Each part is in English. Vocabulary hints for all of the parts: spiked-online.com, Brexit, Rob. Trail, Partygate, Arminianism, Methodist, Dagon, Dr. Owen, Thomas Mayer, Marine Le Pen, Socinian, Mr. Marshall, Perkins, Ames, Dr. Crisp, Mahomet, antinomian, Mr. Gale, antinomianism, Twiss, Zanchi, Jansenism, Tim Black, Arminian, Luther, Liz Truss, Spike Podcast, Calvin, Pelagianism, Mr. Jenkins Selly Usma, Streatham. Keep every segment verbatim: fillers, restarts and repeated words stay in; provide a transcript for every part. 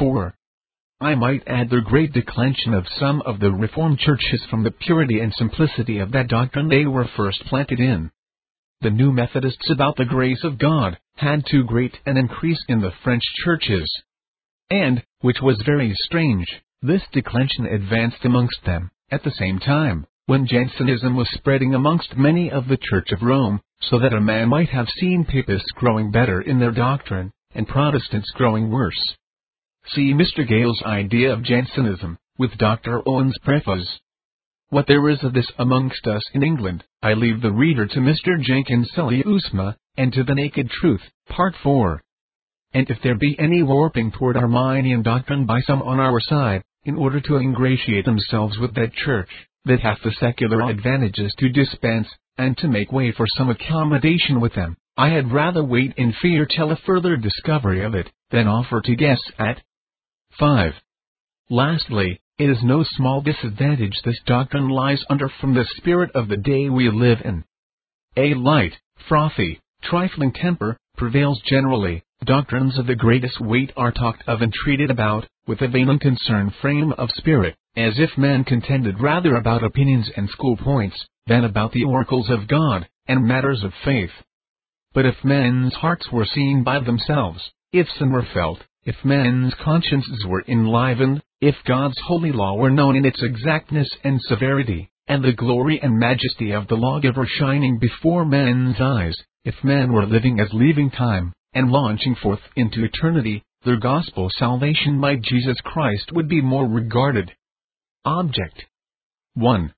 four. I might add the great declension of some of the Reformed churches from the purity and simplicity of that doctrine they were first planted in. The new Methodists about the grace of God had too great an increase in the French churches. And, which was very strange, this declension advanced amongst them, at the same time, when Jansenism was spreading amongst many of the Church of Rome, so that a man might have seen Papists growing better in their doctrine, and Protestants growing worse. See Mister Gale's idea of Jansenism, with Doctor Owen's preface. What there is of this amongst us in England, I leave the reader to Mister Jenkins Selly Usma, and to the Naked Truth, Part four. And if there be any warping toward Arminian doctrine by some on our side, in order to ingratiate themselves with that church, that hath the secular advantages to dispense, and to make way for some accommodation with them, I had rather wait in fear till a further discovery of it, than offer to guess at. five. Lastly, it is no small disadvantage this doctrine lies under from the spirit of the day we live in. A light, frothy, trifling temper prevails generally. Doctrines of the greatest weight are talked of and treated about, with a vain unconcerned frame of spirit, as if men contended rather about opinions and school points, than about the oracles of God, and matters of faith. But if men's hearts were seen by themselves, if sin were felt, if men's consciences were enlivened, if God's holy law were known in its exactness and severity, and the glory and majesty of the lawgiver shining before men's eyes, if men were living as leaving time, and launching forth into eternity, their gospel salvation by Jesus Christ would be more regarded. Object one.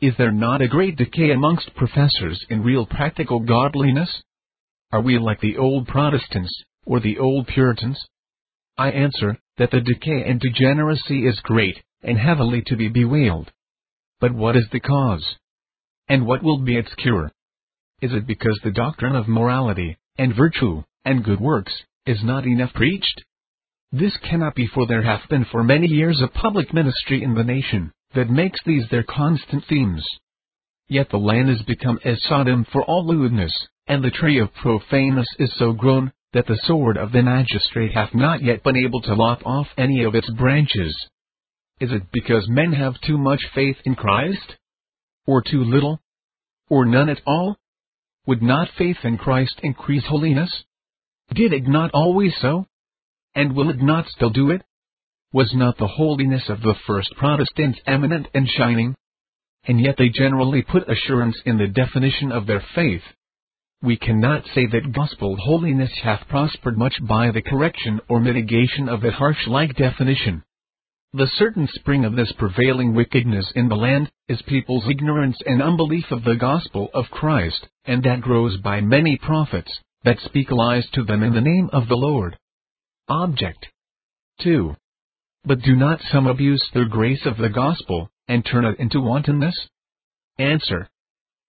Is there not a great decay amongst professors in real practical godliness? Are we like the old Protestants, or the old Puritans? I answer, that the decay and degeneracy is great, and heavily to be bewailed. But what is the cause? And what will be its cure? Is it because the doctrine of morality, and virtue, and good works, is not enough preached? This cannot be, for there hath been for many years a public ministry in the nation, that makes these their constant themes. Yet the land is become as Sodom for all lewdness, and the tree of profaneness is so grown, that the sword of the magistrate hath not yet been able to lop off any of its branches. Is it because men have too much faith in Christ? Or too little? Or none at all? Would not faith in Christ increase holiness? Did it not always so? And will it not still do it? Was not the holiness of the first Protestants eminent and shining? And yet they generally put assurance in the definition of their faith. We cannot say that gospel holiness hath prospered much by the correction or mitigation of that harsh-like definition. The certain spring of this prevailing wickedness in the land is people's ignorance and unbelief of the gospel of Christ, and that grows by many prophets, that speak lies to them in the name of the Lord. Object two. But do not some abuse the grace of the gospel, and turn it into wantonness? Answer.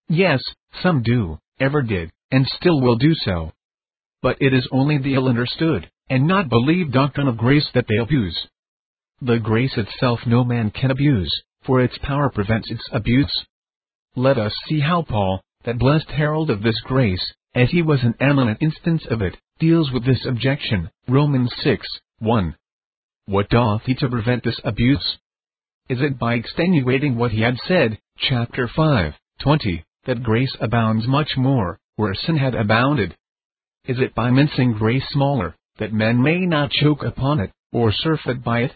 Yes, some do, ever did, and still will do so. But it is only the ill-understood, and not believed doctrine of grace that they abuse. The grace itself no man can abuse, for its power prevents its abuse. Let us see how Paul, that blessed herald of this grace, as he was an eminent instance of it, deals with this objection, Romans six, one. What doth he to prevent this abuse? Is it by extenuating what he had said, chapter five, twenty, that grace abounds much more, where sin had abounded? Is it by mincing grace smaller, that men may not choke upon it, or surfeit by it?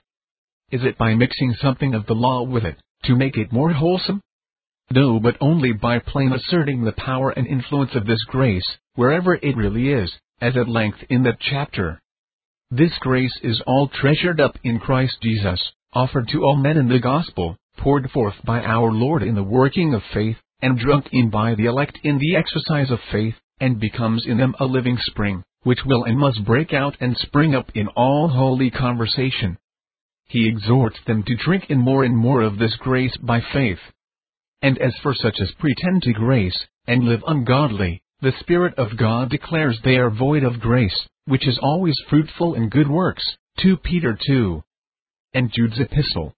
Is it by mixing something of the law with it, to make it more wholesome? No, but only by plain asserting the power and influence of this grace, wherever it really is, as at length in that chapter. This grace is all treasured up in Christ Jesus, offered to all men in the gospel, poured forth by our Lord in the working of faith, and drunk in by the elect in the exercise of faith, and becomes in them a living spring, which will and must break out and spring up in all holy conversation. He exhorts them to drink in more and more of this grace by faith. And as for such as pretend to grace, and live ungodly, the Spirit of God declares they are void of grace, which is always fruitful in good works, Second Peter two. And Jude's Epistle.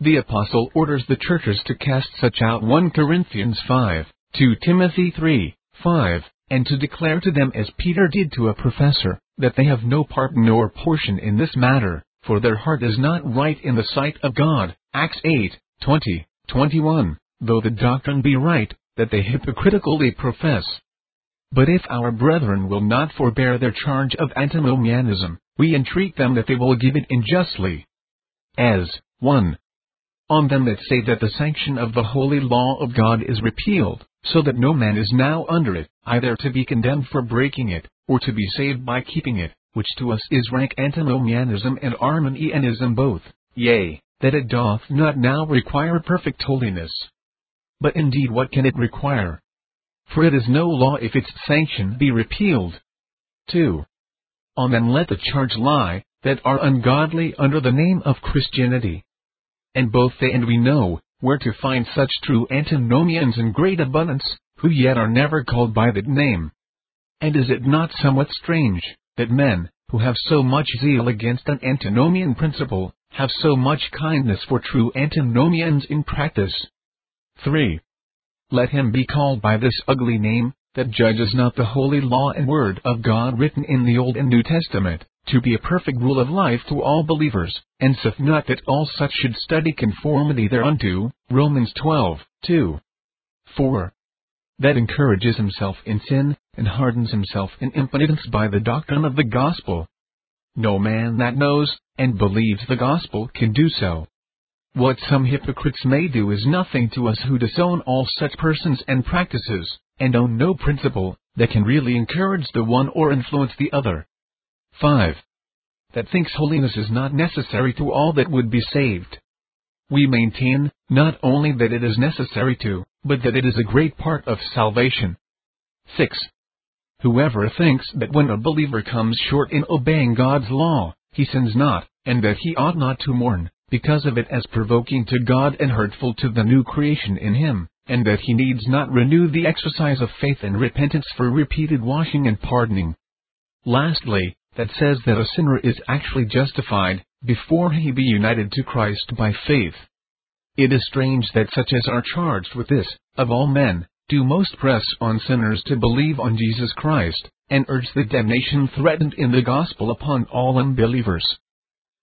The Apostle orders the churches to cast such out, First Corinthians five, Second Timothy three, five, and to declare to them as Peter did to a professor, that they have no part nor portion in this matter, for their heart is not right in the sight of God, Acts eight, twenty, twenty-one, though the doctrine be right, that they hypocritically profess. But if our brethren will not forbear their charge of antinomianism, we entreat them that they will give it unjustly. As, one. On them that say that the sanction of the holy law of God is repealed, so that no man is now under it, either to be condemned for breaking it, or to be saved by keeping it, which to us is rank antinomianism and Arminianism both, yea, that it doth not now require perfect holiness. But indeed what can it require? For it is no law if its sanction be repealed. two. On them let the charge lie, that are ungodly under the name of Christianity. And both they and we know, where to find such true antinomians in great abundance, who yet are never called by that name. And is it not somewhat strange, that men, who have so much zeal against an antinomian principle, have so much kindness for true antinomians in practice? three. Let him be called by this ugly name, that judges not the holy law and word of God written in the Old and New Testament, to be a perfect rule of life to all believers, and saith not that all such should study conformity thereunto, Romans twelve, two. four. That encourages himself in sin, and hardens himself in impotence by the doctrine of the gospel. No man that knows, and believes the gospel can do so. What some hypocrites may do is nothing to us who disown all such persons and practices, and own no principle that can really encourage the one or influence the other. five. That thinks holiness is not necessary to all that would be saved. We maintain, not only that it is necessary to, but that it is a great part of salvation. six. Whoever thinks that when a believer comes short in obeying God's law, he sins not, and that he ought not to mourn, because of it as provoking to God and hurtful to the new creation in him, and that he needs not renew the exercise of faith and repentance for repeated washing and pardoning. Lastly, that says that a sinner is actually justified, before he be united to Christ by faith. It is strange that such as are charged with this, of all men, do most press on sinners to believe on Jesus Christ, and urge the damnation threatened in the gospel upon all unbelievers.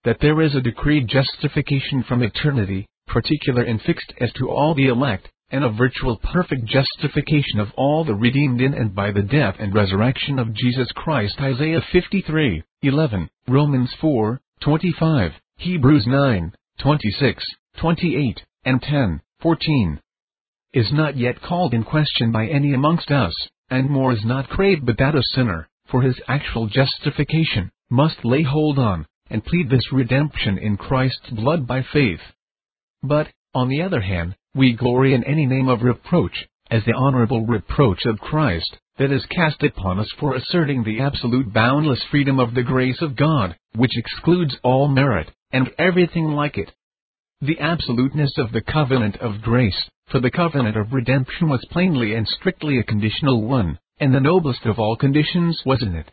That there is a decreed justification from eternity, particular and fixed as to all the elect, and a virtual perfect justification of all the redeemed in and by the death and resurrection of Jesus Christ. Isaiah fifty-three, eleven, Romans four, twenty-five, Hebrews nine, twenty-six, twenty-eight, and ten, fourteen. Is not yet called in question by any amongst us, and more is not craved but that a sinner, for his actual justification, must lay hold on, and plead this redemption in Christ's blood by faith. But, on the other hand, we glory in any name of reproach, as the honorable reproach of Christ, that is cast upon us for asserting the absolute boundless freedom of the grace of God, which excludes all merit, and everything like it. The absoluteness of the covenant of grace, for the covenant of redemption was plainly and strictly a conditional one, and the noblest of all conditions was in it.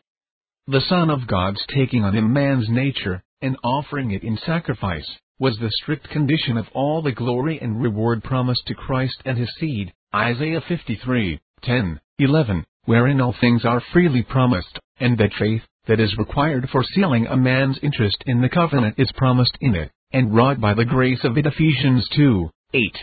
The Son of God's taking on him man's nature, and offering it in sacrifice, was the strict condition of all the glory and reward promised to Christ and his seed, Isaiah fifty-three, ten, eleven, wherein all things are freely promised, and that faith, that is required for sealing a man's interest in the covenant is promised in it, and wrought by the grace of it, Ephesians two, eight.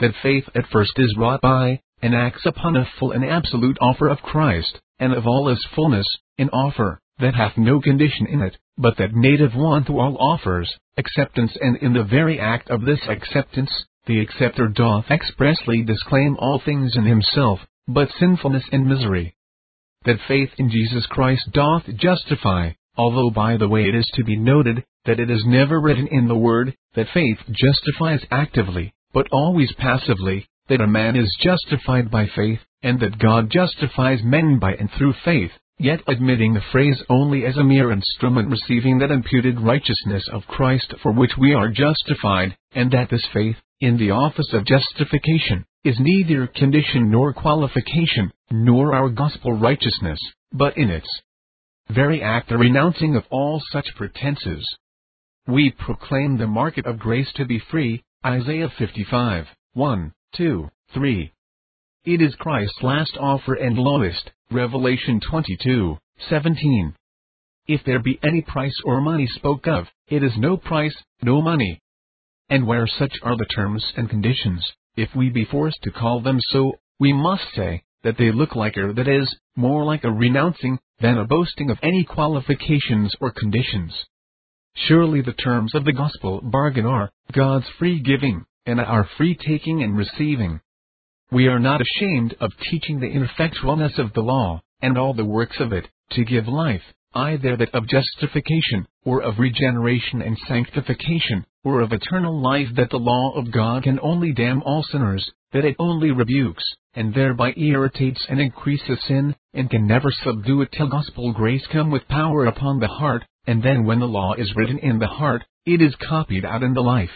That faith at first is wrought by, and acts upon a full and absolute offer of Christ, and of all his fullness, an offer, that hath no condition in it, but that native one to all offers, acceptance, and in the very act of this acceptance, the acceptor doth expressly disclaim all things in himself, but sinfulness and misery. That faith in Jesus Christ doth justify, although by the way it is to be noted, that it is never written in the Word, that faith justifies actively, but always passively, that a man is justified by faith, and that God justifies men by and through faith. Yet admitting the phrase only as a mere instrument receiving that imputed righteousness of Christ for which we are justified, and that this faith, in the office of justification, is neither condition nor qualification, nor our gospel righteousness, but in its very act the renouncing of all such pretenses. We proclaim the market of grace to be free, Isaiah fifty-five, one, two, three. It is Christ's last offer and lowest, Revelation twenty-two, seventeen. If there be any price or money spoke of, it is no price, no money. And where such are the terms and conditions, if we be forced to call them so, we must say that they look like a, that is, more like a renouncing, than a boasting of any qualifications or conditions. Surely the terms of the gospel bargain are, God's free giving, and our free taking and receiving. We are not ashamed of teaching the ineffectualness of the law, and all the works of it, to give life, either that of justification, or of regeneration and sanctification, or of eternal life, that the law of God can only damn all sinners, that it only rebukes, and thereby irritates and increases sin, and can never subdue it till gospel grace come with power upon the heart, and then when the law is written in the heart, it is copied out in the life.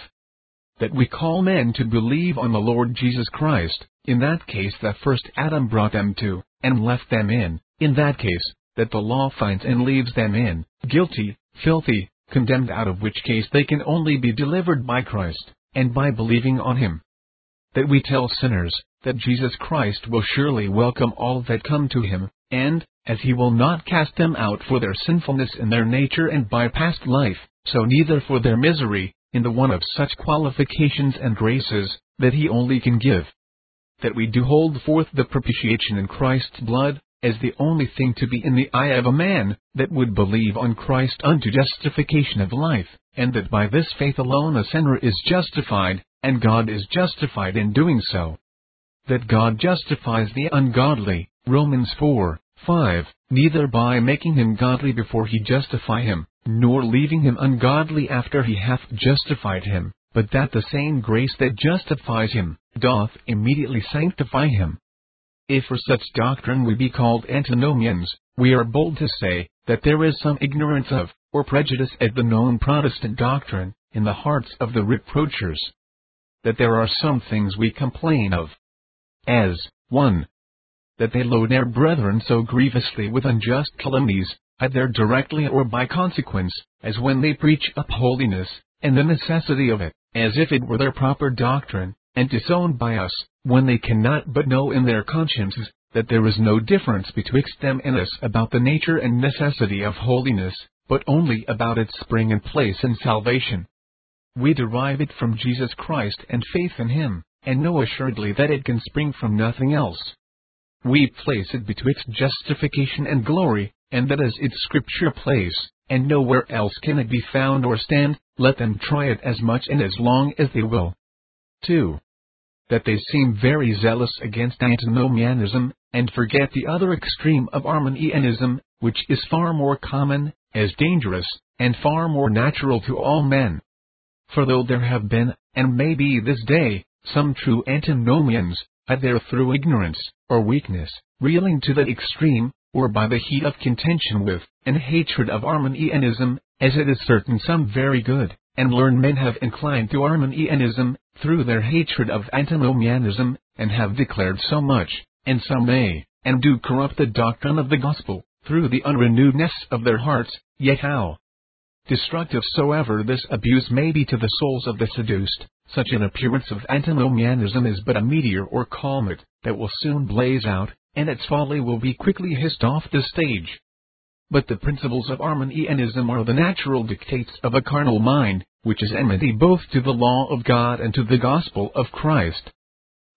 That we call men to believe on the Lord Jesus Christ, in that case that first Adam brought them to, and left them in, in that case, that the law finds and leaves them in, guilty, filthy, condemned, out of which case they can only be delivered by Christ, and by believing on Him. That we tell sinners, that Jesus Christ will surely welcome all that come to Him, and, as He will not cast them out for their sinfulness in their nature and by past life, so neither for their misery, in the one of such qualifications and graces, that He only can give. That we do hold forth the propitiation in Christ's blood, as the only thing to be in the eye of a man that would believe on Christ unto justification of life, and that by this faith alone a sinner is justified, and God is justified in doing so. That God justifies the ungodly, Romans four, five, neither by making him godly before he justify him, nor leaving him ungodly after he hath justified him, but that the same grace that justifies him, doth immediately sanctify him. If for such doctrine we be called antinomians, we are bold to say, that there is some ignorance of, or prejudice at the known Protestant doctrine, in the hearts of the reproachers. That there are some things we complain of. As, one. That they load their brethren so grievously with unjust calumnies, either directly or by consequence, as when they preach up holiness, and the necessity of it, as if it were their proper doctrine, and disowned by us, when they cannot but know in their consciences, that there is no difference betwixt them and us about the nature and necessity of holiness, but only about its spring and place in salvation. We derive it from Jesus Christ and faith in Him, and know assuredly that it can spring from nothing else. We place it betwixt justification and glory, and that is its Scripture place, and nowhere else can it be found or stand, let them try it as much and as long as they will. two. That they seem very zealous against antinomianism, and forget the other extreme of Arminianism, which is far more common, as dangerous, and far more natural to all men. For though there have been, and may be this day, some true antinomians, either through ignorance, or weakness, reeling to the extreme, or by the heat of contention with, and hatred of Arminianism, as it is certain some very good, and learned men have inclined to Arminianism, through their hatred of antinomianism, and have declared so much, and some may, and do corrupt the doctrine of the gospel, through the unrenewedness of their hearts, yet how destructive soever this abuse may be to the souls of the seduced, such an appearance of antinomianism is but a meteor or comet, that will soon blaze out, and its folly will be quickly hissed off the stage. But the principles of Arminianism are the natural dictates of a carnal mind, which is enmity both to the law of God and to the gospel of Christ.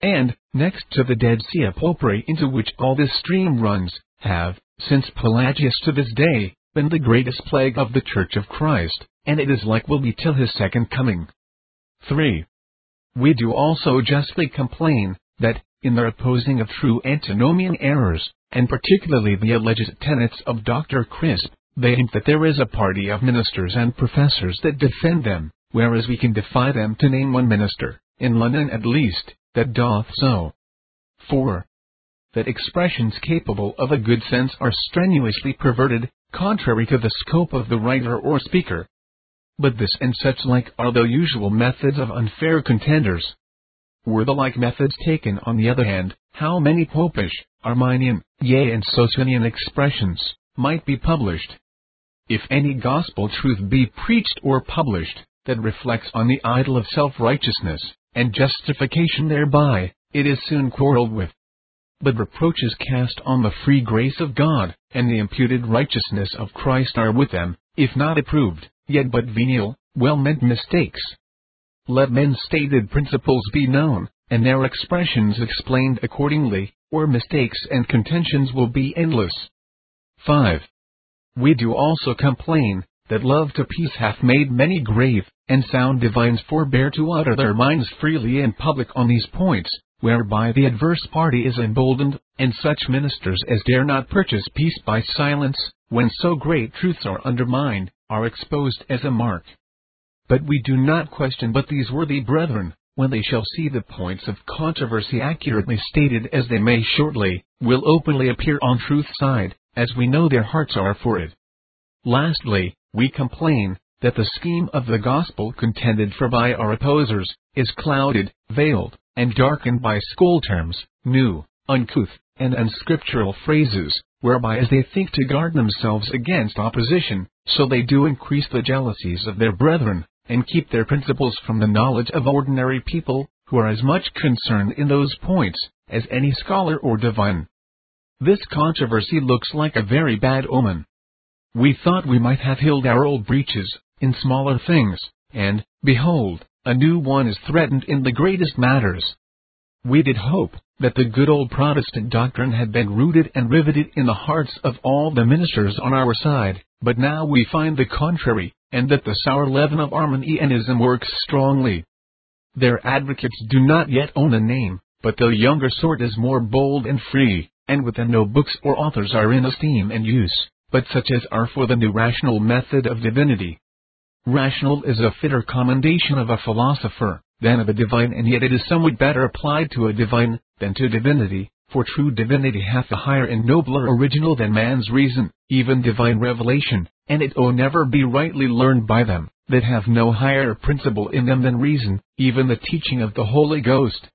And, next to the Dead Sea of Popery into which all this stream runs, have, since Pelagius to this day, been the greatest plague of the Church of Christ, and it is like will be till His second coming. three. We do also justly complain, that, in their opposing of true antinomian errors, and particularly the alleged tenets of Doctor Crisp, they hint that there is a party of ministers and professors that defend them, whereas we can defy them to name one minister, in London at least, that doth so. four. That expressions capable of a good sense are strenuously perverted, contrary to the scope of the writer or speaker. But this and such like are the usual methods of unfair contenders. Were the like methods taken on the other hand, how many Popish, Arminian, yea and Socinian expressions, might be published? If any gospel truth be preached or published, that reflects on the idol of self-righteousness, and justification thereby, it is soon quarrelled with. But reproaches cast on the free grace of God, and the imputed righteousness of Christ are with them, if not approved, yet but venial, well-meant mistakes. Let men's stated principles be known, and their expressions explained accordingly, or mistakes and contentions will be endless. five. We do also complain, that love to peace hath made many grave, and sound divines forbear to utter their minds freely in public on these points, whereby the adverse party is emboldened, and such ministers as dare not purchase peace by silence, when so great truths are undermined, are exposed as a mark. But we do not question but these worthy brethren, when they shall see the points of controversy accurately stated as they may shortly, will openly appear on truth's side, as we know their hearts are for it. Lastly, we complain, that the scheme of the gospel contended for by our opposers, is clouded, veiled, and darkened by school terms, new, uncouth, and unscriptural phrases, whereby as they think to guard themselves against opposition, so they do increase the jealousies of their brethren, and keep their principles from the knowledge of ordinary people, who are as much concerned in those points, as any scholar or divine. This controversy looks like a very bad omen. We thought we might have healed our old breaches, in smaller things, and, behold, a new one is threatened in the greatest matters. We did hope, that the good old Protestant doctrine had been rooted and riveted in the hearts of all the ministers on our side, but now we find the contrary, and that the sour leaven of Arminianism works strongly. Their advocates do not yet own a name, but the younger sort is more bold and free, and with them no books or authors are in esteem and use, but such as are for the new rational method of divinity. Rational is a fitter commendation of a philosopher, than of a divine, and yet it is somewhat better applied to a divine, than to divinity, for true divinity hath a higher and nobler original than man's reason, even divine revelation, and it will never be rightly learned by them, that have no higher principle in them than reason, even the teaching of the Holy Ghost.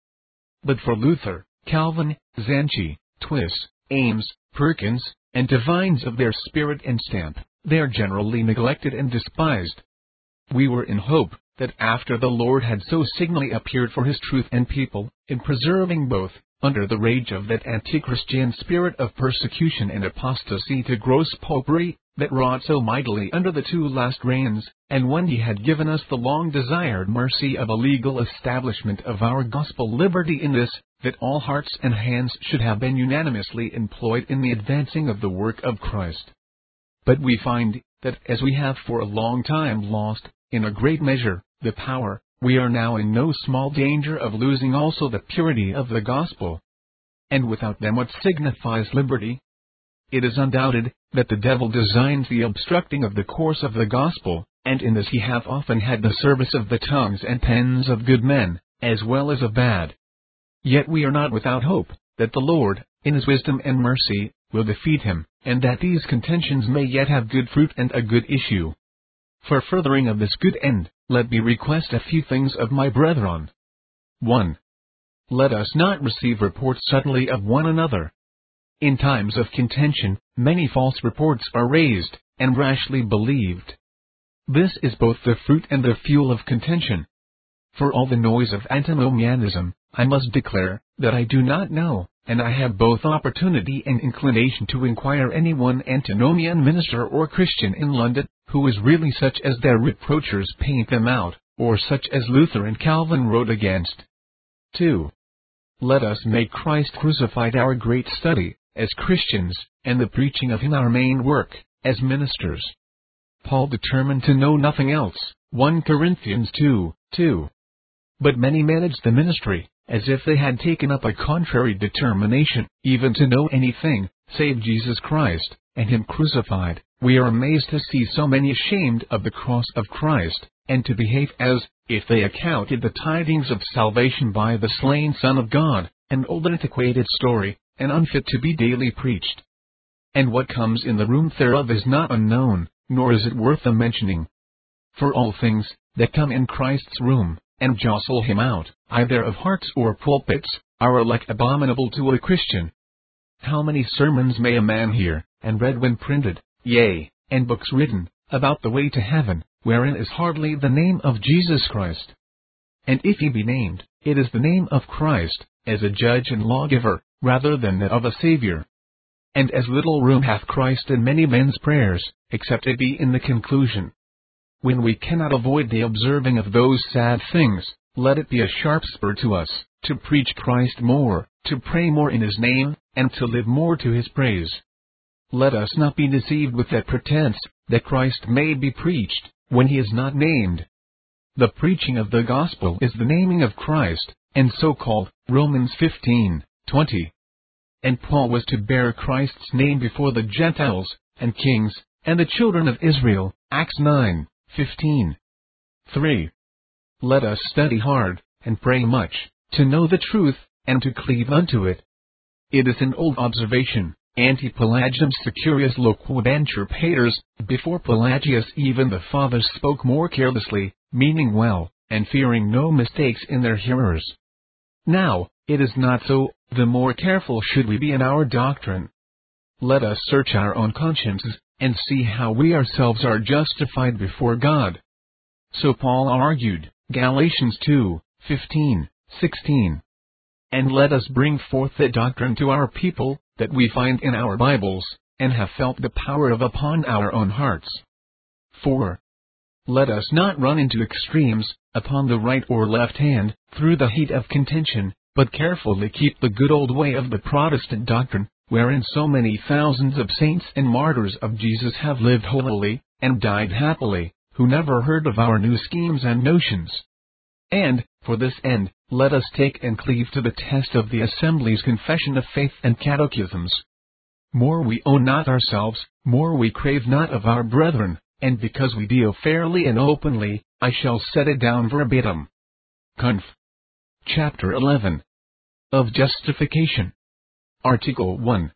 But for Luther, Calvin, Zanchi, Twiss, Ames, Perkins, and divines of their spirit and stamp, they are generally neglected and despised. We were in hope, that after the Lord had so signally appeared for his truth and people, in preserving both, under the rage of that anti-Christian spirit of persecution and apostasy to gross popery, that wrought so mightily under the two last reigns, and when he had given us the long-desired mercy of a legal establishment of our gospel liberty in this, that all hearts and hands should have been unanimously employed in the advancing of the work of Christ. But we find, that as we have for a long time lost, in a great measure, the power, we are now in no small danger of losing also the purity of the gospel. And without them what signifies liberty? It is undoubted, that the devil designs the obstructing of the course of the gospel, and in this he hath often had the service of the tongues and pens of good men, as well as of bad. Yet we are not without hope, that the Lord, in his wisdom and mercy, will defeat him, and that these contentions may yet have good fruit and a good issue. For furthering of this good end, let me request a few things of my brethren. one. Let us not receive reports suddenly of one another. In times of contention, many false reports are raised, and rashly believed. This is both the fruit and the fuel of contention. For all the noise of antinomianism, I must declare, that I do not know, and I have both opportunity and inclination to inquire any one antinomian minister or Christian in London, who is really such as their reproachers paint them out, or such as Luther and Calvin wrote against. two. Let us make Christ crucified our great study, as Christians, and the preaching of him our main work, as ministers. Paul determined to know nothing else, First Corinthians two, two. But many manage the ministry, as if they had taken up a contrary determination, even to know anything, save Jesus Christ, and him crucified. We are amazed to see so many ashamed of the cross of Christ, and to behave as, if they accounted the tidings of salvation by the slain Son of God, an old antiquated story, and unfit to be daily preached. And what comes in the room thereof is not unknown, nor is it worth the mentioning. For all things, that come in Christ's room, and jostle him out, either of hearts or pulpits, are alike abominable to a Christian. How many sermons may a man hear, and read when printed, yea, and books written, about the way to heaven, wherein is hardly the name of Jesus Christ? And if he be named, it is the name of Christ, as a judge and lawgiver, rather than that of a Savior. and as little room hath Christ in many men's prayers, except it be in the conclusion. When we cannot avoid the observing of those sad things, let it be a sharp spur to us, to preach Christ more, to pray more in His name, and to live more to His praise. Let us not be deceived with that pretense, that Christ may be preached, when He is not named. The preaching of the gospel is the naming of Christ, and so called, Romans fifteen twenty. And Paul was to bear Christ's name before the Gentiles, and kings, and the children of Israel, Acts nine fifteen. three. Let us study hard, and pray much, to know the truth, and to cleave unto it. It is an old observation, Anti-Pelagium securius loquabantur paters, before Pelagius even the fathers spoke more carelessly, meaning well, and fearing no mistakes in their hearers. Now, it is not so, the more careful should we be in our doctrine. Let us search our own consciences, and see how we ourselves are justified before God. So Paul argued, Galatians two fifteen, sixteen. And let us bring forth that doctrine to our people, that we find in our Bibles, and have felt the power of upon our own hearts. four. Let us not run into extremes, upon the right or left hand, through the heat of contention, but carefully keep the good old way of the Protestant doctrine, wherein so many thousands of saints and martyrs of Jesus have lived holily, and died happily, who never heard of our new schemes and notions. And, for this end, let us take and cleave to the test of the Assembly's Confession of Faith and Catechisms. More we own not ourselves, more we crave not of our brethren, and because we deal fairly and openly, I shall set it down verbatim. Conf. Chapter eleven. Of Justification. Article one.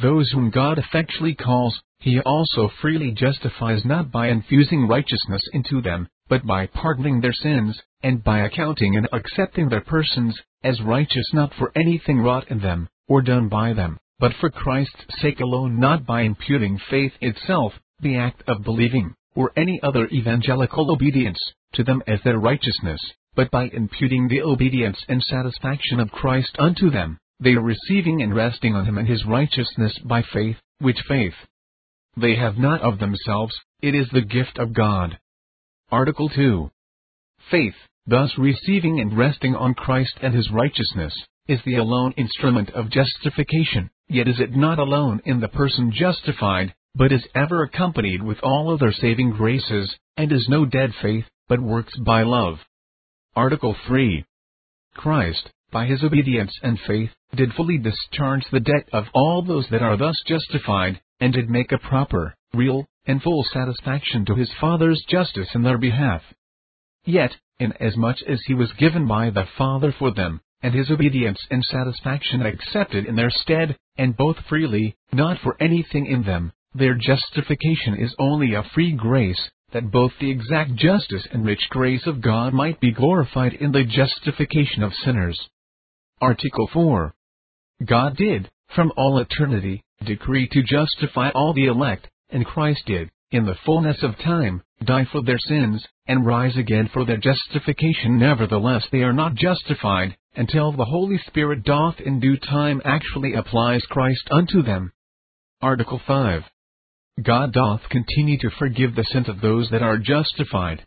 Those whom God effectually calls, He also freely justifies, not by infusing righteousness into them, but by pardoning their sins, and by accounting and accepting their persons as righteous, not for anything wrought in them, or done by them, but for Christ's sake alone, not by imputing faith itself, the act of believing, or any other evangelical obedience, to them as their righteousness, but by imputing the obedience and satisfaction of Christ unto them, they are receiving and resting on Him and His righteousness by faith, which faith they have not of themselves, it is the gift of God. Article two. Faith, thus receiving and resting on Christ and His righteousness, is the alone instrument of justification, yet is it not alone in the person justified, but is ever accompanied with all other saving graces, and is no dead faith, but works by love. Article three. Christ, by His obedience and faith, did fully discharge the debt of all those that are thus justified, and did make a proper, real, and full satisfaction to His Father's justice in their behalf. Yet, inasmuch as He was given by the Father for them, and His obedience and satisfaction accepted in their stead, and both freely, not for anything in them, their justification is only a free grace, that both the exact justice and rich grace of God might be glorified in the justification of sinners. Article four. God did, from all eternity, decree to justify all the elect, and Christ did, in the fullness of time, die for their sins, and rise again for their justification. Nevertheless, they are not justified, until the Holy Spirit doth in due time actually applies Christ unto them. Article five. God doth continue to forgive the sins of those that are justified.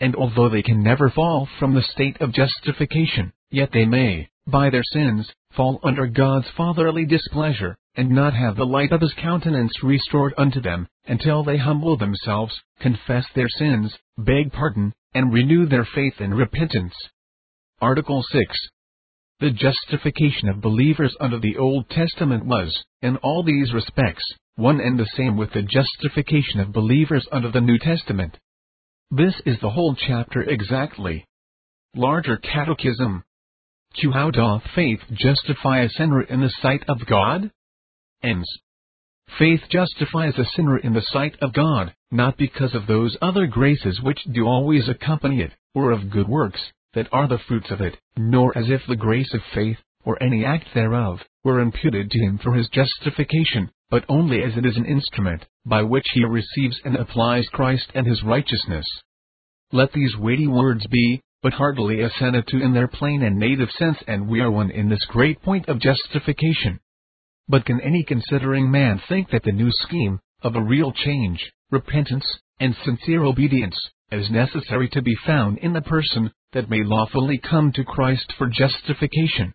And although they can never fall from the state of justification, yet they may, by their sins, fall under God's fatherly displeasure, and not have the light of His countenance restored unto them, until they humble themselves, confess their sins, beg pardon, and renew their faith in repentance. Article six. The justification of believers under the Old Testament was, in all these respects, one and the same with the justification of believers under the New Testament. This is the whole chapter exactly. Larger Catechism. Q. How doth faith justify a sinner in the sight of God? Ames. Faith justifies a sinner in the sight of God, not because of those other graces which do always accompany it, or of good works, that are the fruits of it, nor as if the grace of faith, or any act thereof, were imputed to him for his justification, but only as it is an instrument, by which he receives and applies Christ and His righteousness. Let these weighty words be, but hardly assented to in their plain and native sense, and we are one in this great point of justification. But can any considering man think that the new scheme, of a real change, repentance, and sincere obedience, is necessary to be found in the person, that may lawfully come to Christ for justification?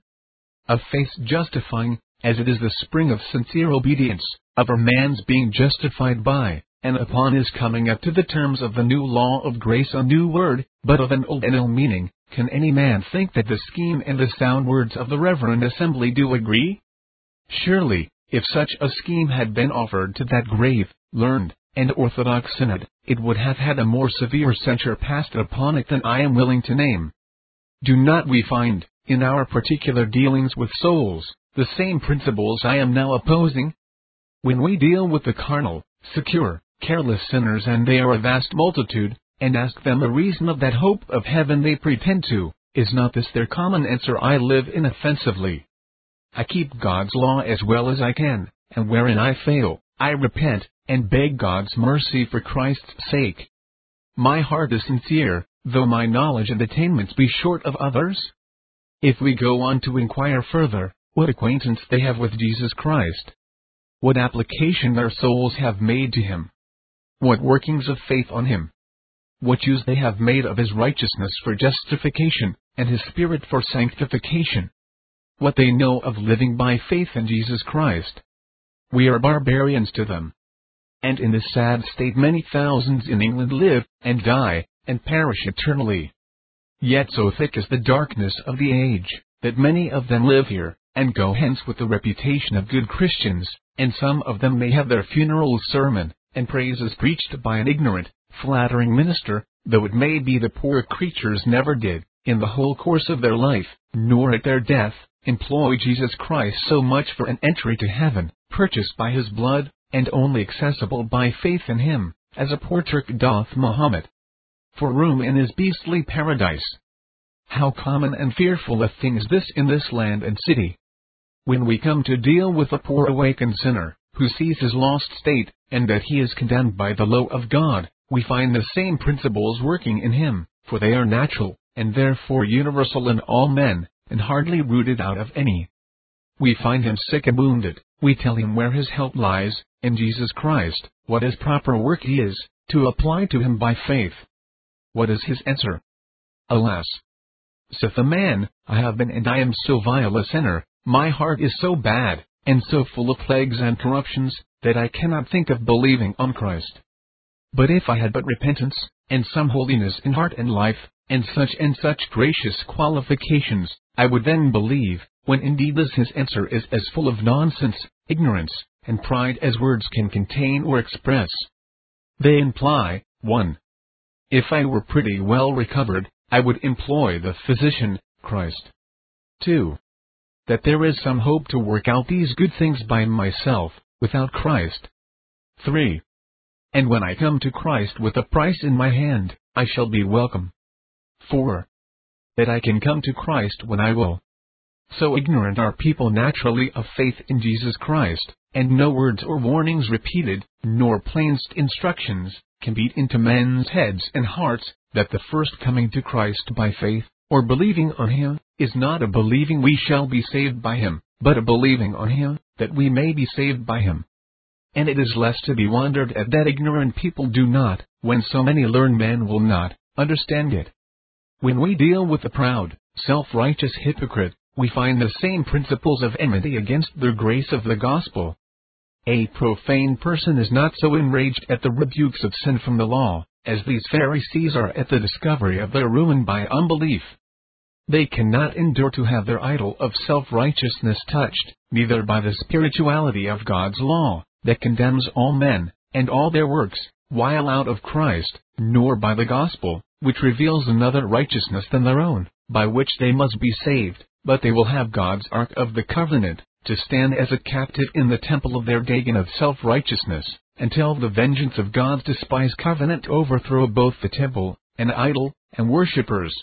Of faith justifying, as it is the spring of sincere obedience, of a man's being justified by, and upon his coming up to the terms of the new law of grace a new word, but of an old and ill meaning, can any man think that the scheme and the sound words of the Reverend Assembly do agree? Surely, if such a scheme had been offered to that grave, learned, and orthodox synod, it would have had a more severe censure passed upon it than I am willing to name. Do not we find, in our particular dealings with souls, the same principles I am now opposing? When we deal with the carnal, secure, careless sinners, and they are a vast multitude, and ask them a reason of that hope of heaven they pretend to, is not this their common answer? I live inoffensively. I keep God's law as well as I can, and wherein I fail, I repent, and beg God's mercy for Christ's sake. My heart is sincere, though my knowledge and attainments be short of others. If we go on to inquire further, what acquaintance they have with Jesus Christ, what application their souls have made to Him, what workings of faith on Him, what use they have made of His righteousness for justification, and His Spirit for sanctification, what they know of living by faith in Jesus Christ. We are barbarians to them. And in this sad state many thousands in England live, and die, and perish eternally. Yet so thick is the darkness of the age, that many of them live here, and go hence with the reputation of good Christians, and some of them may have their funeral sermon, and praises preached by an ignorant, flattering minister, though it may be the poor creatures never did, in the whole course of their life, nor at their death, employ Jesus Christ so much for an entry to heaven, purchased by His blood, and only accessible by faith in Him, as a portrait doth Mahomet, for room in his beastly paradise. How common and fearful a thing is this in this land and city! When we come to deal with a poor awakened sinner, who sees his lost state, and that he is condemned by the law of God, we find the same principles working in him, for they are natural, and therefore universal in all men, and hardly rooted out of any. We find him sick and wounded, we tell him where his help lies, in Jesus Christ, what his proper work is, to apply to him by faith. What is his answer? Alas! Saith the man, I have been and I am so vile a sinner, my heart is so bad, and so full of plagues and corruptions, that I cannot think of believing on Christ. But if I had but repentance, and some holiness in heart and life, and such and such gracious qualifications, I would then believe, when indeed this his answer is as full of nonsense, ignorance, and pride as words can contain or express. They imply, one. If I were pretty well recovered, I would employ the physician, Christ. two. That there is some hope to work out these good things by myself, without Christ. three. And when I come to Christ with a price in my hand, I shall be welcome. four. That I can come to Christ when I will. So ignorant are people naturally of faith in Jesus Christ, and no words or warnings repeated, nor plain instructions, can beat into men's heads and hearts, that the first coming to Christ by faith, or believing on Him, is not a believing we shall be saved by Him, but a believing on Him, that we may be saved by Him. And it is less to be wondered at that ignorant people do not, when so many learned men will not, understand it. When we deal with the proud, self-righteous hypocrite, we find the same principles of enmity against the grace of the gospel. A profane person is not so enraged at the rebukes of sin from the law, as these Pharisees are at the discovery of their ruin by unbelief. They cannot endure to have their idol of self-righteousness touched, neither by the spirituality of God's law, that condemns all men, and all their works, while out of Christ, nor by the gospel, which reveals another righteousness than their own, by which they must be saved. But they will have God's Ark of the Covenant, to stand as a captive in the temple of their Dagon of self-righteousness, until the vengeance of God's despised covenant overthrow both the temple, and idol, and worshippers.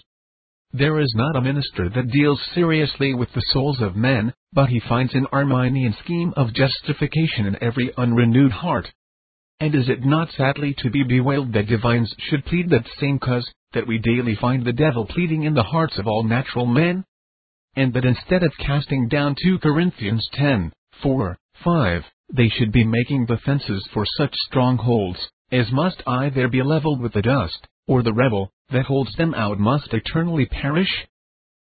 There is not a minister that deals seriously with the souls of men, but he finds an Arminian scheme of justification in every unrenewed heart. And is it not sadly to be bewailed that divines should plead that same cause, that we daily find the devil pleading in the hearts of all natural men? And that instead of casting down Second Corinthians ten, four, five, they should be making the fences for such strongholds, as must either be leveled with the dust, or the rebel that holds them out must eternally perish.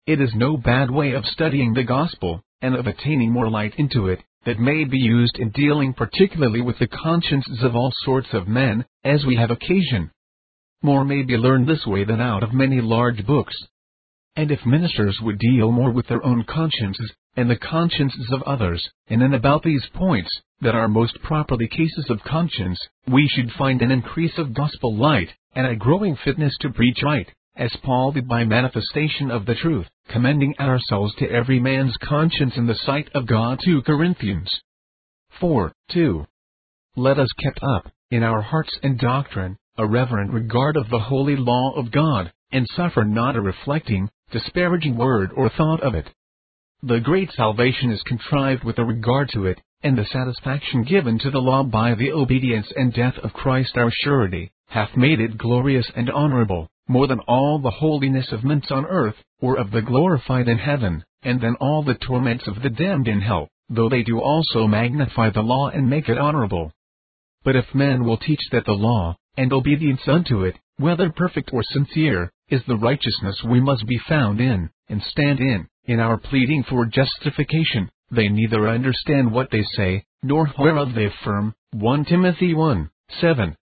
It is no bad way of studying the gospel, and of attaining more light into it, that may be used in dealing particularly with the consciences of all sorts of men, as we have occasion. More may be learned this way than out of many large books. And if ministers would deal more with their own consciences, and the consciences of others, in and about these points, that are most properly cases of conscience, we should find an increase of gospel light, and a growing fitness to preach right, as Paul did by manifestation of the truth, commending ourselves to every man's conscience in the sight of God. Second Corinthians. four, two. Let us keep up, in our hearts and doctrine, a reverent regard of the holy law of God, and suffer not a reflecting, disparaging word or thought of it. The great salvation is contrived with a regard to it, and the satisfaction given to the law by the obedience and death of Christ our surety, hath made it glorious and honorable, more than all the holiness of mints on earth, or of the glorified in heaven, and than all the torments of the damned in hell, though they do also magnify the law and make it honorable. But if men will teach that the law, and obedience unto it, whether perfect or sincere, is the righteousness we must be found in, and stand in, in our pleading for justification, they neither understand what they say, nor whereof they affirm, First Timothy one, seven.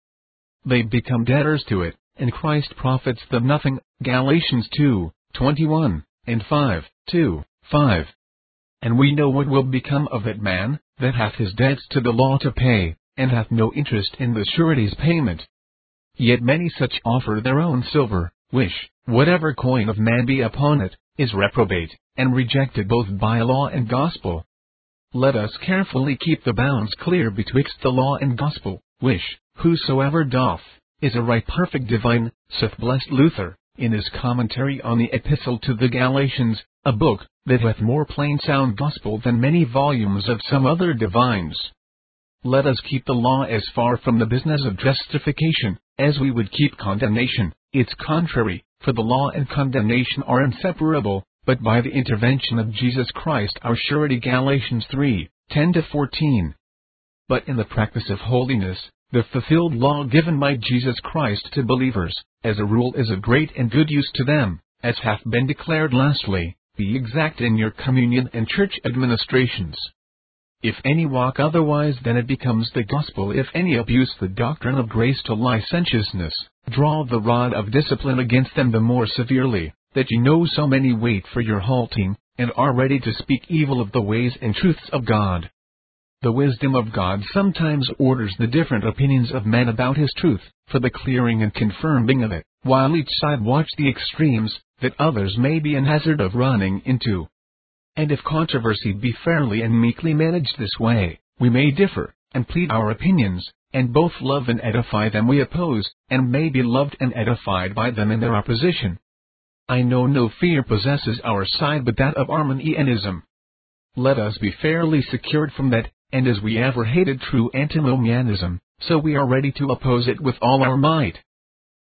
They become debtors to it, and Christ profits them nothing, Galatians two, twenty-one, and five, two, five. And we know what will become of that man, that hath his debts to the law to pay, and hath no interest in the surety's payment. Yet many such offer their own silver, which, whatever coin of man be upon it, is reprobate, and rejected both by law and gospel. Let us carefully keep the bounds clear betwixt the law and gospel, which, whosoever doth, is a right perfect divine, saith blessed Luther, in his commentary on the Epistle to the Galatians, a book, that hath more plain sound gospel than many volumes of some other divines. Let us keep the law as far from the business of justification, as we would keep condemnation, its contrary, for the law and condemnation are inseparable, but by the intervention of Jesus Christ our surety. Galatians three, ten to fourteen. But in the practice of holiness, the fulfilled law given by Jesus Christ to believers, as a rule is of great and good use to them, as hath been declared. Lastly, be exact in your communion and church administrations. If any walk otherwise, then it becomes the gospel. If any abuse the doctrine of grace to licentiousness, draw the rod of discipline against them the more severely, that you know so many wait for your halting, and are ready to speak evil of the ways and truths of God. The wisdom of God sometimes orders the different opinions of men about His truth, for the clearing and confirming of it, while each side watch the extremes, that others may be in hazard of running into. And if controversy be fairly and meekly managed this way, we may differ, and plead our opinions, and both love and edify them we oppose, and may be loved and edified by them in their opposition. I know no fear possesses our side but that of Arminianism. Let us be fairly secured from that, and as we ever hated true antinomianism, so we are ready to oppose it with all our might.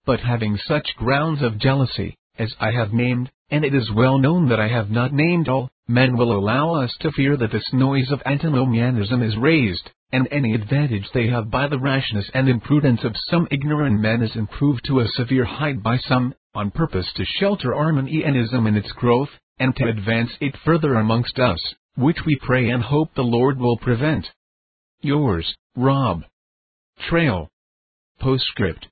But having such grounds of jealousy, as I have named, and it is well known that I have not named all, men will allow us to fear that this noise of antinomianism is raised, and any advantage they have by the rashness and imprudence of some ignorant men is improved to a severe height by some, on purpose to shelter Arminianism in its growth, and to advance it further amongst us, which we pray and hope the Lord will prevent. Yours, Rob. Trail. Postscript.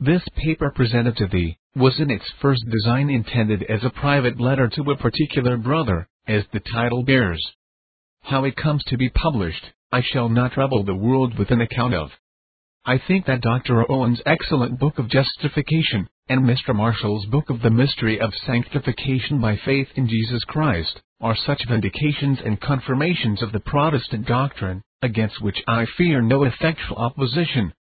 This paper presented to thee was in its first design intended as a private letter to a particular brother, as the title bears. How it comes to be published, I shall not trouble the world with an account of. I think that Doctor Owen's excellent book of Justification, and Mister Marshall's book of the Mystery of Sanctification by Faith in Jesus Christ, are such vindications and confirmations of the Protestant doctrine, against which I fear no effectual opposition.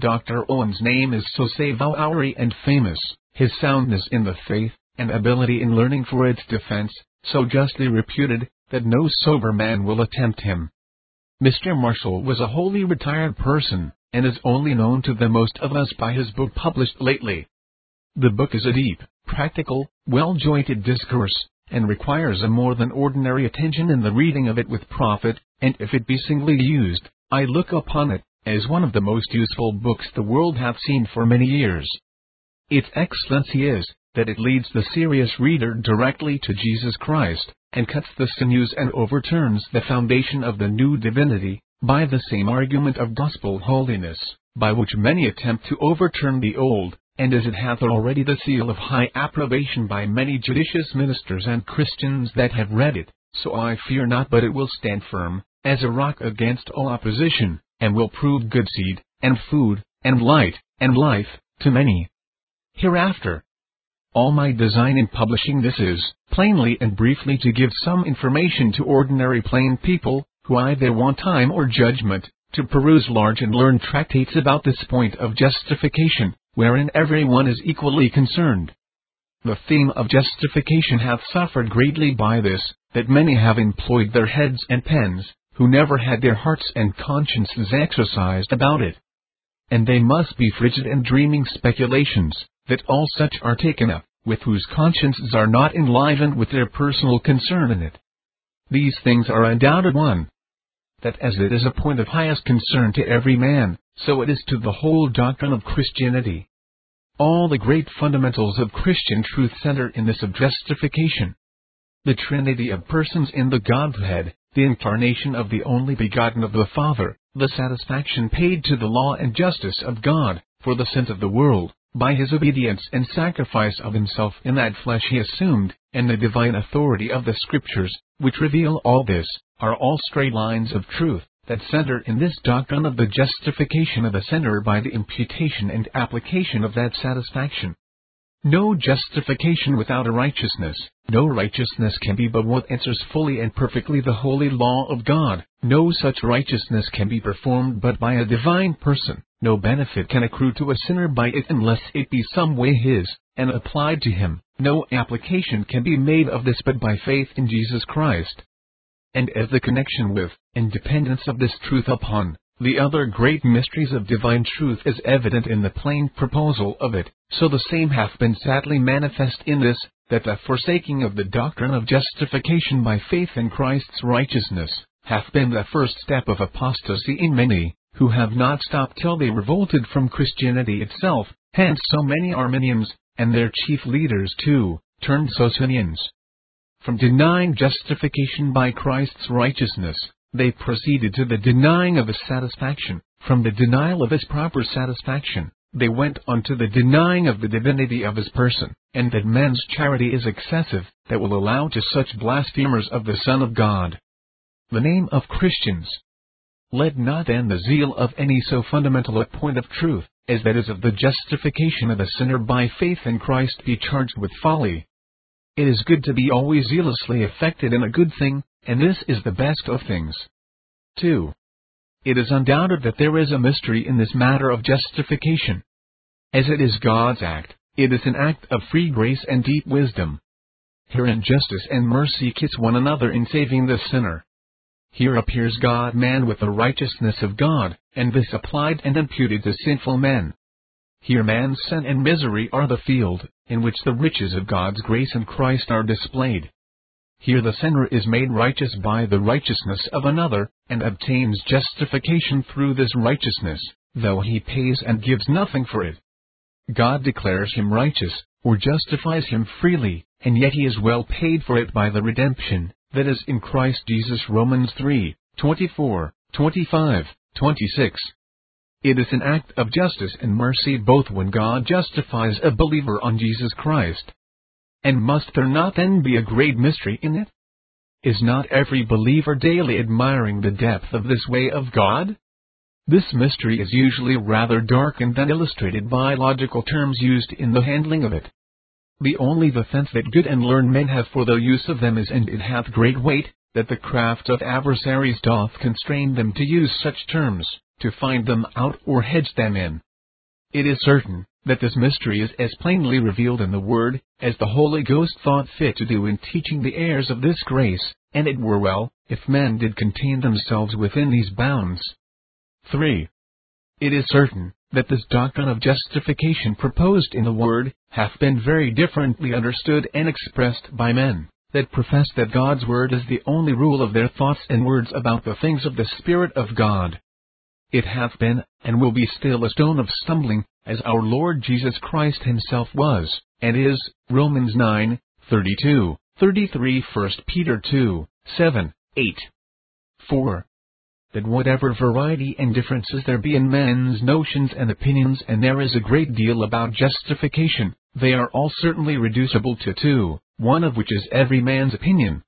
Doctor Owen's name is so savoury and famous, his soundness in the faith, and ability in learning for its defence, so justly reputed, that no sober man will attempt him. Mister Marshall was a wholly retired person, and is only known to the most of us by his book published lately. The book is a deep, practical, well-jointed discourse, and requires a more than ordinary attention in the reading of it with profit, and if it be singly used, I look upon it as one of the most useful books the world hath seen for many years. Its excellency is, that it leads the serious reader directly to Jesus Christ, and cuts the sinews and overturns the foundation of the new divinity, by the same argument of gospel holiness, by which many attempt to overturn the old, and as it hath already the seal of high approbation by many judicious ministers and Christians that have read it, so I fear not but it will stand firm, as a rock against all opposition, and will prove good seed, and food, and light, and life, to many hereafter. All my design in publishing this is, plainly and briefly, to give some information to ordinary plain people, who either want time or judgment, to peruse large and learned tractates about this point of justification, wherein every one is equally concerned. The theme of justification hath suffered greatly by this, that many have employed their heads and pens, who never had their hearts and consciences exercised about it. And they must be frigid and dreaming speculations, that all such are taken up, with whose consciences are not enlivened with their personal concern in it. These things are undoubted one, that as it is a point of highest concern to every man, so it is to the whole doctrine of Christianity. All the great fundamentals of Christian truth center in this of justification. The Trinity of persons in the Godhead, the incarnation of the only begotten of the Father, the satisfaction paid to the law and justice of God, for the sins of the world, by his obedience and sacrifice of himself in that flesh he assumed, and the divine authority of the Scriptures, which reveal all this, are all straight lines of truth, that center in this doctrine of the justification of the sinner by the imputation and application of that satisfaction. No justification without a righteousness, no righteousness can be but what answers fully and perfectly the holy law of God, no such righteousness can be performed but by a divine person, no benefit can accrue to a sinner by it unless it be some way his, and applied to him, no application can be made of this but by faith in Jesus Christ. And as the connection with, and dependence of this truth upon, the other great mysteries of divine truth is evident in the plain proposal of it, so the same hath been sadly manifest in this, that the forsaking of the doctrine of justification by faith in Christ's righteousness, hath been the first step of apostasy in many, who have not stopped till they revolted from Christianity itself, hence so many Arminians, and their chief leaders too, turned Socinians. From denying justification by Christ's righteousness, they proceeded to the denying of his satisfaction, from the denial of his proper satisfaction, they went on to the denying of the divinity of his person, and that man's charity is excessive, that will allow to such blasphemers of the Son of God the name of Christians. Let not then the zeal of any so fundamental a point of truth, as that is of the justification of the sinner by faith in Christ, be charged with folly. It is good to be always zealously affected in a good thing, and this is the best of things. two. It is undoubted that there is a mystery in this matter of justification. As it is God's act, it is an act of free grace and deep wisdom. Herein justice and mercy kiss one another in saving the sinner. Here appears God-man with the righteousness of God, and this applied and imputed to sinful men. Here man's sin and misery are the field, in which the riches of God's grace and Christ are displayed. Here the sinner is made righteous by the righteousness of another, and obtains justification through this righteousness, though he pays and gives nothing for it. God declares him righteous, or justifies him freely, and yet he is well paid for it by the redemption, that is in Christ Jesus. Romans three, twenty-four, twenty-five, twenty-six. It is an act of justice and mercy both when God justifies a believer on Jesus Christ. And must there not then be a great mystery in it? Is not every believer daily admiring the depth of this way of God? This mystery is usually rather darkened than illustrated by logical terms used in the handling of it. The only defense that good and learned men have for the use of them is, and it hath great weight, that the craft of adversaries doth constrain them to use such terms, to find them out or hedge them in. It is certain that this mystery is as plainly revealed in the Word, as the Holy Ghost thought fit to do in teaching the heirs of this grace, and it were well, if men did contain themselves within these bounds. three. It is certain that this doctrine of justification proposed in the Word, hath been very differently understood and expressed by men, that profess that God's Word is the only rule of their thoughts and words about the things of the Spirit of God. It hath been, and will be still, a stone of stumbling, as our Lord Jesus Christ himself was, and is, Romans nine, thirty-two, thirty-three, First Peter two, seven, eight, four. That whatever variety and differences there be in men's notions and opinions, and there is a great deal about justification, they are all certainly reducible to two, one of which is every man's opinion.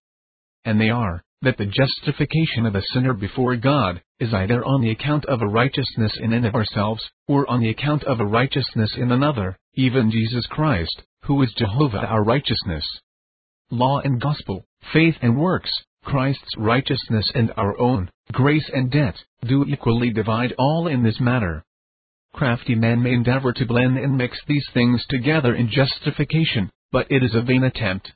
And they are, that the justification of a sinner before God is either on the account of a righteousness in and of ourselves, or on the account of a righteousness in another, even Jesus Christ, who is Jehovah our righteousness. Law and gospel, faith and works, Christ's righteousness and our own, grace and debt, do equally divide all in this matter. Crafty men may endeavor to blend and mix these things together in justification, but it is a vain attempt.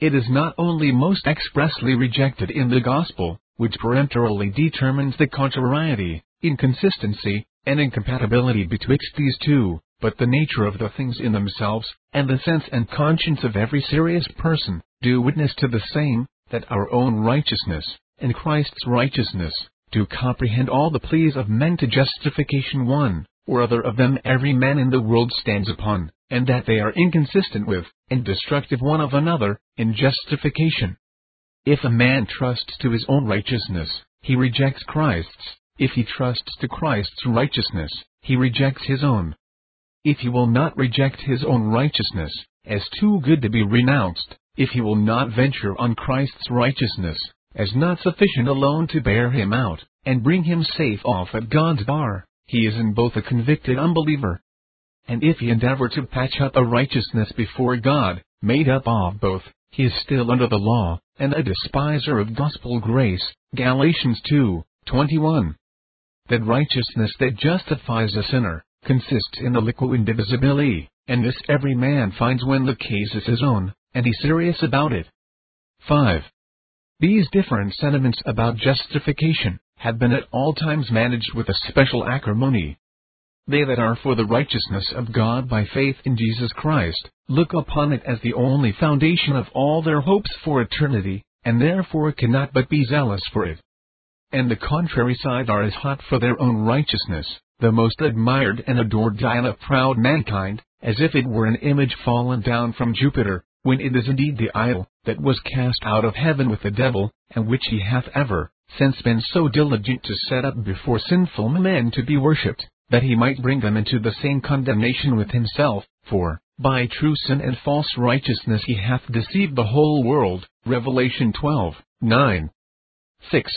It is not only most expressly rejected in the gospel, which peremptorily determines the contrariety, inconsistency, and incompatibility betwixt these two, but the nature of the things in themselves, and the sense and conscience of every serious person, do witness to the same, that our own righteousness, and Christ's righteousness, do comprehend all the pleas of men to justification one, or other of them every man in the world stands upon, and that they are inconsistent with, and destructive one of another, in justification. If a man trusts to his own righteousness, he rejects Christ's; if he trusts to Christ's righteousness, he rejects his own. If he will not reject his own righteousness, as too good to be renounced, if he will not venture on Christ's righteousness, as not sufficient alone to bear him out, and bring him safe off at God's bar, he is in both a convicted unbeliever. And if he endeavor to patch up a righteousness before God, made up of both, he is still under the law, and a despiser of gospel grace, Galatians two, twenty-one. That righteousness that justifies a sinner, consists in the liquid indivisibility, and this every man finds when the case is his own, and he's serious about it. five. These different sentiments about justification have been at all times managed with a special acrimony. They that are for the righteousness of God by faith in Jesus Christ look upon it as the only foundation of all their hopes for eternity, and therefore cannot but be zealous for it. And the contrary side are as hot for their own righteousness, the most admired and adored diet of proud mankind, as if it were an image fallen down from Jupiter, when it is indeed the idol, that was cast out of heaven with the devil, and which he hath ever since been so diligent to set up before sinful men to be worshipped, that he might bring them into the same condemnation with himself, for, by true sin and false righteousness he hath deceived the whole world, Revelation twelve, nine. six.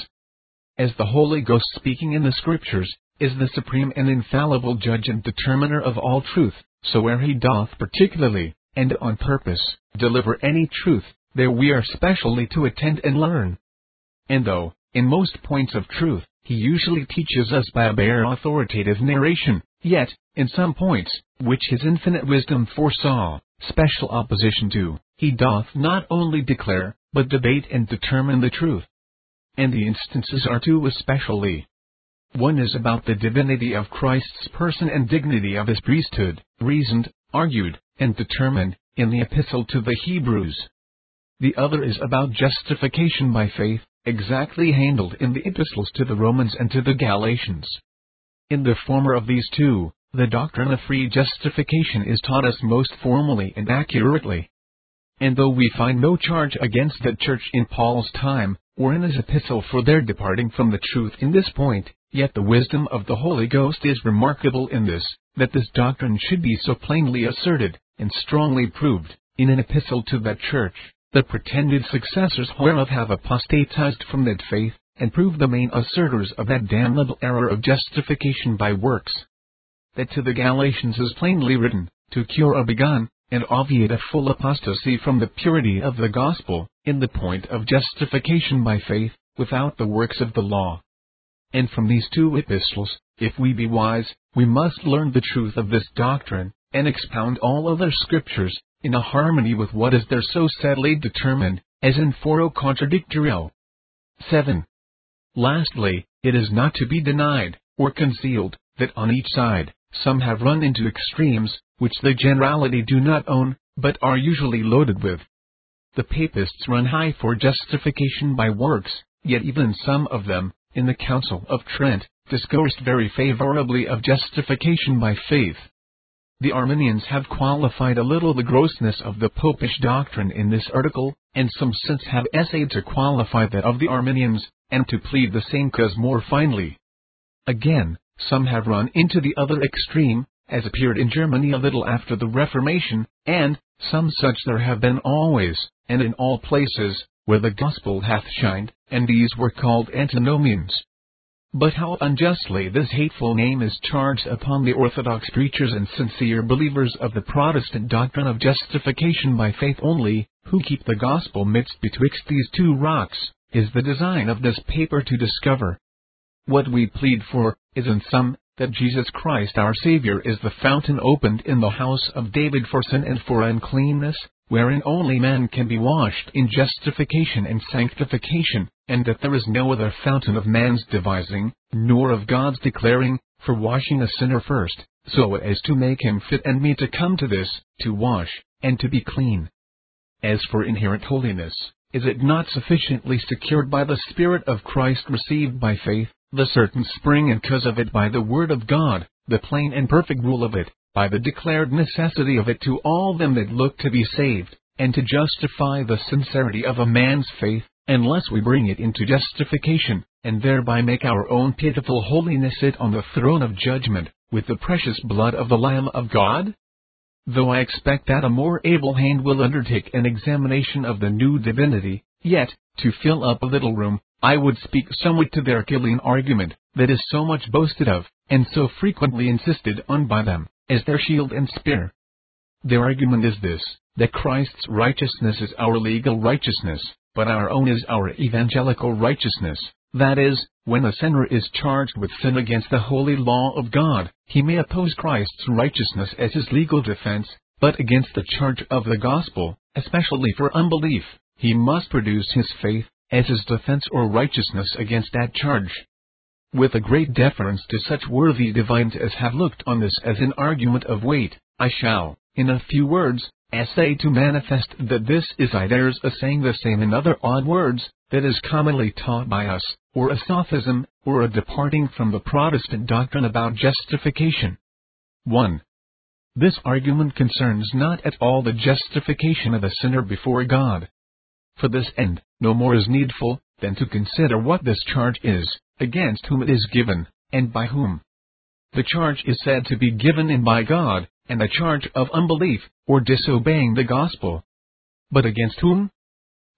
As the Holy Ghost speaking in the Scriptures, is the supreme and infallible judge and determiner of all truth, so where he doth particularly, and on purpose, deliver any truth, there we are specially to attend and learn. And though, in most points of truth, he usually teaches us by a bare authoritative narration, yet, in some points, which his infinite wisdom foresaw, special opposition to, he doth not only declare, but debate and determine the truth. And the instances are two especially. One is about the divinity of Christ's person and dignity of his priesthood, reasoned, argued, and determined, in the Epistle to the Hebrews. The other is about justification by faith, exactly handled in the Epistles to the Romans and to the Galatians. In the former of these two, the doctrine of free justification is taught us most formally and accurately. And though we find no charge against the Church in Paul's time, or in his epistle for their departing from the truth in this point, yet the wisdom of the Holy Ghost is remarkable in this, that this doctrine should be so plainly asserted, and strongly proved, in an epistle to that Church, the pretended successors whereof have apostatized from that faith, and prove the main asserters of that damnable error of justification by works. That to the Galatians is plainly written, to cure or begun, and obviate a full apostasy from the purity of the gospel, in the point of justification by faith, without the works of the law. And from these two epistles, if we be wise, we must learn the truth of this doctrine, and expound all other Scriptures, in a harmony with what is there so sadly determined, as in foro contradictorio. seven. Lastly, it is not to be denied, or concealed, that on each side, some have run into extremes, which the generality do not own, but are usually loaded with. The Papists run high for justification by works, yet even some of them, in the Council of Trent, discoursed very favorably of justification by faith. The Arminians have qualified a little the grossness of the Popish doctrine in this article, and some since have essayed to qualify that of the Arminians, and to plead the same cause more finely. Again, some have run into the other extreme, as appeared in Germany a little after the Reformation, and, some such there have been always, and in all places, where the gospel hath shined, and these were called antinomians. But how unjustly this hateful name is charged upon the orthodox preachers and sincere believers of the Protestant doctrine of justification by faith only, who keep the gospel midst betwixt these two rocks, is the design of this paper to discover. What we plead for, is in sum, that Jesus Christ our Savior is the fountain opened in the house of David for sin and for uncleanness, wherein only man can be washed in justification and sanctification, and that there is no other fountain of man's devising, nor of God's declaring, for washing a sinner first, so as to make him fit and meet to come to this, to wash, and to be clean. As for inherent holiness, is it not sufficiently secured by the Spirit of Christ received by faith, the certain spring and cause of it by the Word of God, the plain and perfect rule of it, by the declared necessity of it to all them that look to be saved, and to justify the sincerity of a man's faith, unless we bring it into justification, and thereby make our own pitiful holiness sit on the throne of judgment, with the precious blood of the Lamb of God? Though I expect that a more able hand will undertake an examination of the new divinity, yet, to fill up a little room, I would speak somewhat to their Arcadian argument, that is so much boasted of, and so frequently insisted on by them, as their shield and spear. Their argument is this, that Christ's righteousness is our legal righteousness, but our own is our evangelical righteousness, that is, when a sinner is charged with sin against the holy law of God, he may oppose Christ's righteousness as his legal defense, but against the charge of the gospel, especially for unbelief, he must produce his faith, as his defense or righteousness against that charge. With a great deference to such worthy divines as have looked on this as an argument of weight, I shall, in a few words, essay to manifest that this is either a saying the same in other odd words, that is commonly taught by us, or a sophism, or a departing from the Protestant doctrine about justification. one. This argument concerns not at all the justification of a sinner before God. For this end, no more is needful, than to consider what this charge is, against whom it is given, and by whom. The charge is said to be given in by God, and the charge of unbelief, or disobeying the gospel. But against whom?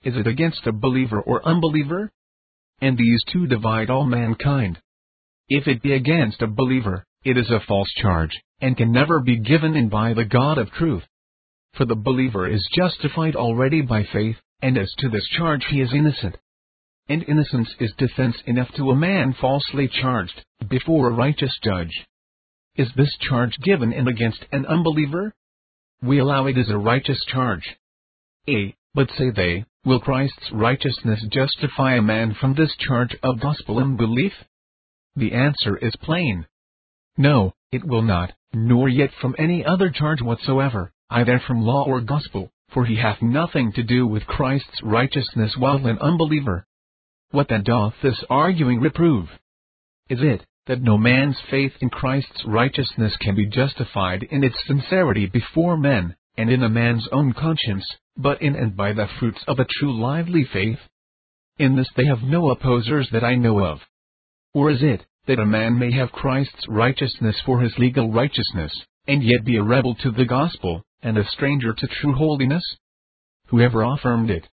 Is it against a believer or unbeliever? And these two divide all mankind. If it be against a believer, it is a false charge, and can never be given in by the God of truth. For the believer is justified already by faith, and as to this charge he is innocent. And innocence is defense enough to a man falsely charged, before a righteous judge. Is this charge given in against an unbeliever? We allow it as a righteous charge. A. But say they, will Christ's righteousness justify a man from this charge of gospel unbelief? The answer is plain. No, it will not, nor yet from any other charge whatsoever, either from law or gospel, for he hath nothing to do with Christ's righteousness while an unbeliever. What then doth this arguing reprove? Is it, that no man's faith in Christ's righteousness can be justified in its sincerity before men, and in a man's own conscience, but in and by the fruits of a true lively faith? In this they have no opposers that I know of. Or is it, that a man may have Christ's righteousness for his legal righteousness, and yet be a rebel to the gospel, and a stranger to true holiness? Whoever affirmed it.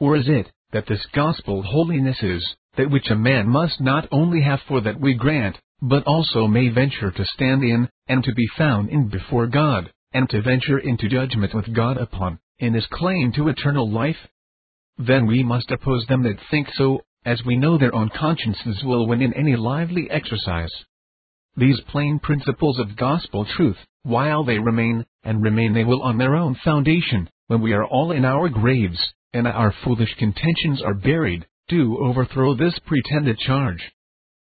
Or is it, that this gospel holiness is, that which a man must not only have for that we grant, but also may venture to stand in, and to be found in before God, and to venture into judgment with God upon, in his claim to eternal life? Then we must oppose them that think so, as we know their own consciences will win in any lively exercise. These plain principles of gospel truth, while they remain, and remain they will on their own foundation, when we are all in our graves, and our foolish contentions are buried, do overthrow this pretended charge.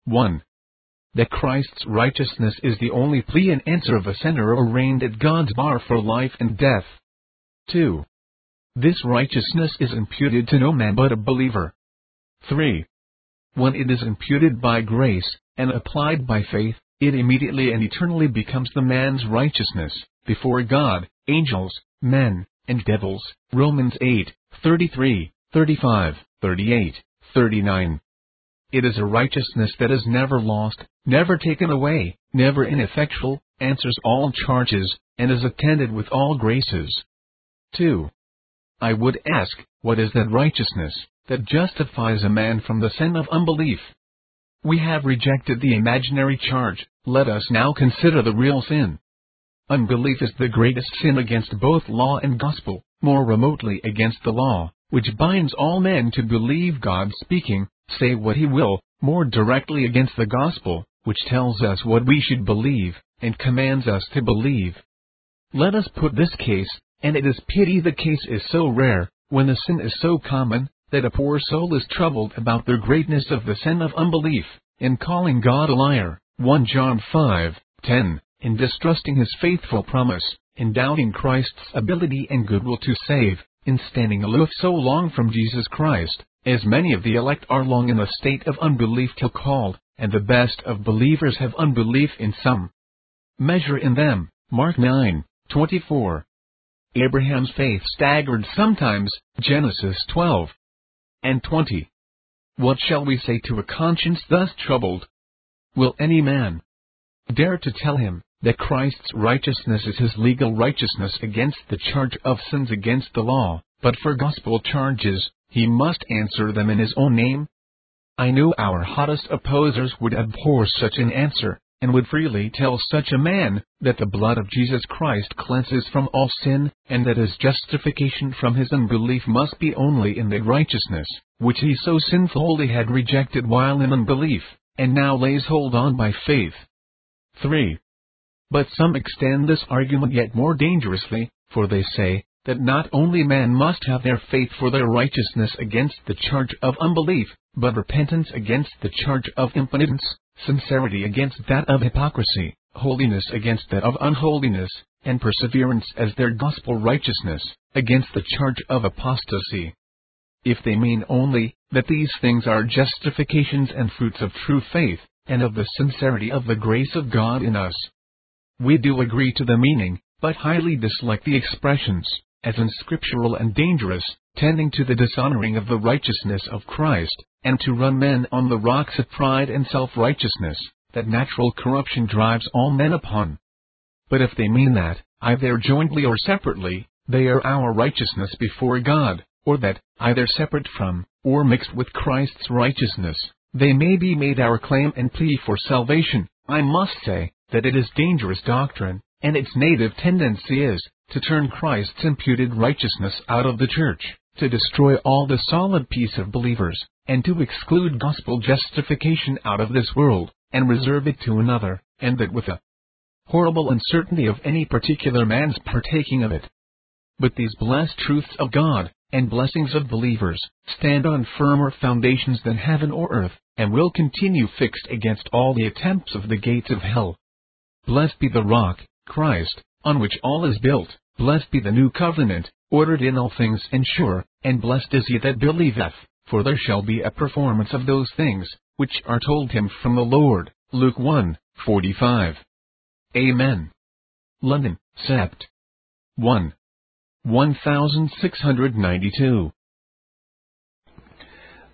one. That Christ's righteousness is the only plea and answer of a sinner arraigned at God's bar for life and death. two. This righteousness is imputed to no man but a believer. three. When it is imputed by grace, and applied by faith, it immediately and eternally becomes the man's righteousness, before God, angels, men, and devils. Romans eight, thirty-three, thirty-five, thirty-eight, thirty-nine. It is a righteousness that is never lost, never taken away, never ineffectual, answers all charges, and is attended with all graces. two. I would ask, what is that righteousness that justifies a man from the sin of unbelief? We have rejected the imaginary charge, let us now consider the real sin. Unbelief is the greatest sin against both law and gospel, more remotely against the law, which binds all men to believe God speaking, say what he will, more directly against the gospel, which tells us what we should believe, and commands us to believe. Let us put this case, and it is pity the case is so rare, when the sin is so common, that a poor soul is troubled about the greatness of the sin of unbelief, in calling God a liar, First John five, ten, in distrusting his faithful promise, in doubting Christ's ability and goodwill to save, in standing aloof so long from Jesus Christ, as many of the elect are long in a state of unbelief till called, and the best of believers have unbelief in some measure in them. Mark nine, twenty-four. Abraham's faith staggered sometimes, Genesis twelve and twenty. What shall we say to a conscience thus troubled? Will any man dare to tell him that Christ's righteousness is his legal righteousness against the charge of sins against the law, but for gospel charges, he must answer them in his own name? I know our hottest opposers would abhor such an answer, and would freely tell such a man, that the blood of Jesus Christ cleanses from all sin, and that his justification from his unbelief must be only in that righteousness, which he so sinfully had rejected while in unbelief, and now lays hold on by faith. three. But some extend this argument yet more dangerously, for they say, that not only man must have their faith for their righteousness against the charge of unbelief, but repentance against the charge of impenitence, sincerity against that of hypocrisy, holiness against that of unholiness, and perseverance as their gospel righteousness, against the charge of apostasy. If they mean only that these things are justifications and fruits of true faith, and of the sincerity of the grace of God in us. We do agree to the meaning, but highly dislike the expressions, as unscriptural and dangerous, tending to the dishonoring of the righteousness of Christ, and to run men on the rocks of pride and self-righteousness, that natural corruption drives all men upon. But if they mean that, either jointly or separately, they are our righteousness before God, or that, either separate from, or mixed with Christ's righteousness, they may be made our claim and plea for salvation, I must say, that it is dangerous doctrine, and its native tendency is, to turn Christ's imputed righteousness out of the church, to destroy all the solid peace of believers, and to exclude gospel justification out of this world, and reserve it to another, and that with a horrible uncertainty of any particular man's partaking of it. But these blessed truths of God, and blessings of believers, stand on firmer foundations than heaven or earth, and will continue fixed against all the attempts of the gates of hell. Blessed be the rock, Christ, on which all is built, blessed be the new covenant, ordered in all things and sure, and blessed is he that believeth, for there shall be a performance of those things, which are told him from the Lord. Luke one, forty-five. Amen. London, Sept. one, sixteen ninety-two.